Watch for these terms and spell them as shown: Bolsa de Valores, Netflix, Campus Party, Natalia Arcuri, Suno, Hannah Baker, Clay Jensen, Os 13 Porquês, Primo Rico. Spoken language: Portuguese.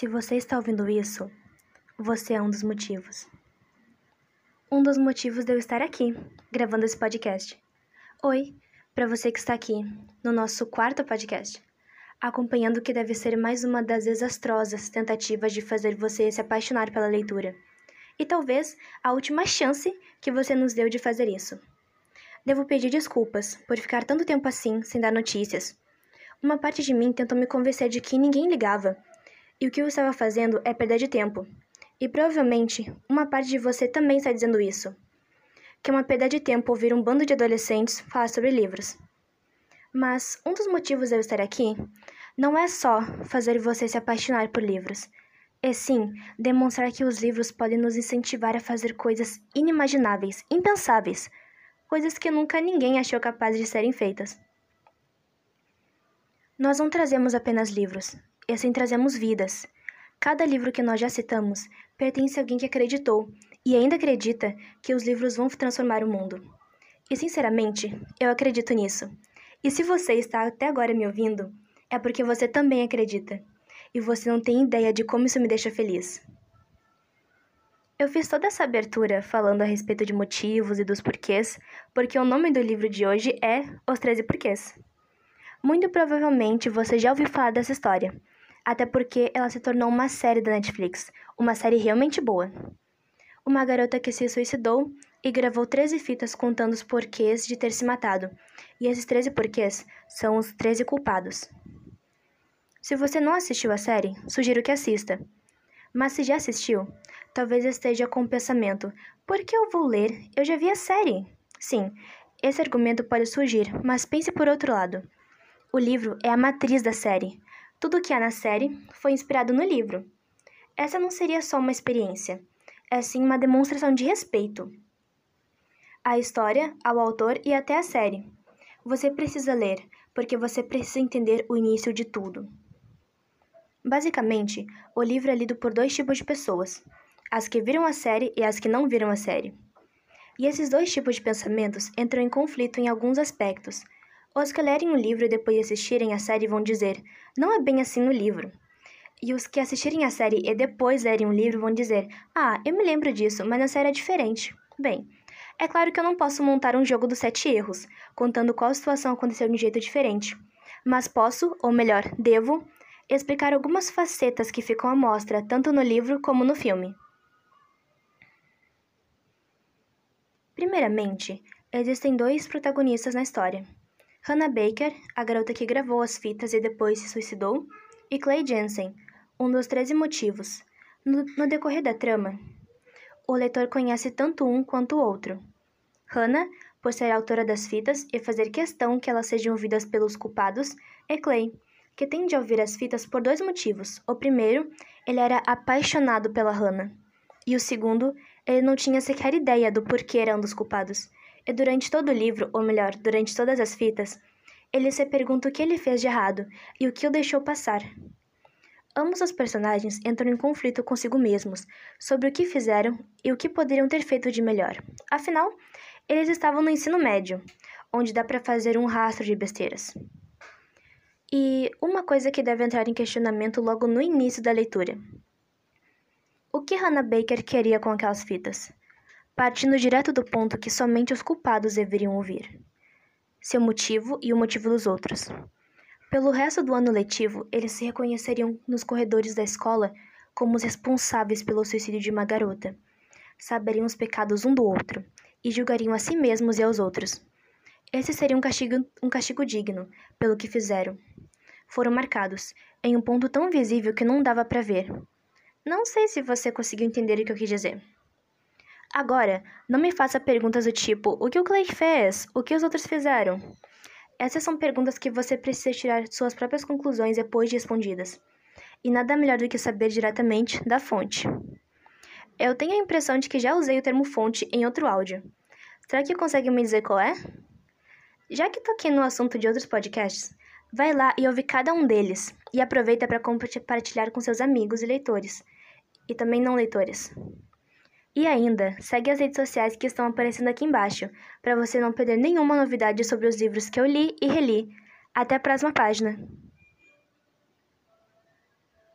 Se você está ouvindo isso, você é um dos motivos. Um dos motivos de eu estar aqui, gravando esse podcast. Oi, para você que está aqui, no nosso quarto podcast, acompanhando o que deve ser mais uma das desastrosas tentativas de fazer você se apaixonar pela leitura. E talvez a última chance que você nos deu de fazer isso. Devo pedir desculpas por ficar tanto tempo assim, sem dar notícias. Uma parte de mim tentou me convencer de que ninguém ligava. E o que eu estava fazendo é perder de tempo. E provavelmente, uma parte de você também está dizendo isso. Que é uma perda de tempo ouvir um bando de adolescentes falar sobre livros. Mas um dos motivos de eu estar aqui não é só fazer você se apaixonar por livros. É sim demonstrar que os livros podem nos incentivar a fazer coisas inimagináveis, impensáveis. Coisas que nunca ninguém achou capaz de serem feitas. Nós não trazemos apenas livros. E assim trazemos vidas. Cada livro que nós já citamos pertence a alguém que acreditou e ainda acredita que os livros vão transformar o mundo. E sinceramente, eu acredito nisso. E se você está até agora me ouvindo, é porque você também acredita. E você não tem ideia de como isso me deixa feliz. Eu fiz toda essa abertura falando a respeito de motivos e dos porquês, porque o nome do livro de hoje é Os 13 Porquês. Muito provavelmente você já ouviu falar dessa história. Até porque ela se tornou uma série da Netflix, uma série realmente boa. Uma garota que se suicidou e gravou 13 fitas contando os porquês de ter se matado. E esses 13 porquês são os 13 culpados. Se você não assistiu a série, sugiro que assista. Mas se já assistiu, talvez esteja com o pensamento, por que eu vou ler? Eu já vi a série. Sim, esse argumento pode surgir, mas pense por outro lado. O livro é a matriz da série. Tudo o que há na série foi inspirado no livro. Essa não seria só uma experiência, é sim uma demonstração de respeito. A história, ao autor e até a série. Você precisa ler, porque você precisa entender o início de tudo. Basicamente, o livro é lido por dois tipos de pessoas, as que viram a série e as que não viram a série. E esses dois tipos de pensamentos entram em conflito em alguns aspectos. Os que lerem o livro e depois assistirem a série vão dizer, não é bem assim no livro. E os que assistirem a série e depois lerem o livro vão dizer, ah, eu me lembro disso, mas na série é diferente. Bem, é claro que eu não posso montar um jogo dos 7 erros, contando qual situação aconteceu de um jeito diferente. Mas posso, ou melhor, devo, explicar algumas facetas que ficam à mostra, tanto no livro como no filme. Primeiramente, existem 2 protagonistas na história. Hannah Baker, a garota que gravou as fitas e depois se suicidou, e Clay Jensen, um dos 13 motivos. No decorrer da trama, o leitor conhece tanto um quanto o outro. Hannah, por ser a autora das fitas e fazer questão que elas sejam ouvidas pelos culpados, e Clay, que tende a ouvir as fitas por 2 motivos. O primeiro, ele era apaixonado pela Hannah. E o segundo, ele não tinha sequer ideia do porquê era um dos culpados. E durante todo o livro, ou melhor, durante todas as fitas, ele se pergunta o que ele fez de errado e o que o deixou passar. Ambos os personagens entram em conflito consigo mesmos sobre o que fizeram e o que poderiam ter feito de melhor. Afinal, eles estavam no ensino médio, onde dá para fazer um rastro de besteiras. E uma coisa que deve entrar em questionamento logo no início da leitura. O que Hannah Baker queria com aquelas fitas? Partindo direto do ponto que somente os culpados deveriam ouvir. Seu motivo e o motivo dos outros. Pelo resto do ano letivo, eles se reconheceriam nos corredores da escola como os responsáveis pelo suicídio de uma garota. Saberiam os pecados um do outro e julgariam a si mesmos e aos outros. Esse seria um castigo digno pelo que fizeram. Foram marcados em um ponto tão visível que não dava para ver. Não sei se você conseguiu entender o que eu quis dizer. Agora, não me faça perguntas do tipo, o que o Clay fez? O que os outros fizeram? Essas são perguntas que você precisa tirar suas próprias conclusões depois de respondidas. E nada melhor do que saber diretamente da fonte. Eu tenho a impressão de que já usei o termo fonte em outro áudio. Será que consegue me dizer qual é? Já que toquei no assunto de outros podcasts, vai lá e ouve cada um deles. E aproveita para compartilhar com seus amigos e leitores. E também não leitores. E ainda, segue as redes sociais que estão aparecendo aqui embaixo, para você não perder nenhuma novidade sobre os livros que eu li e reli. Até a próxima página!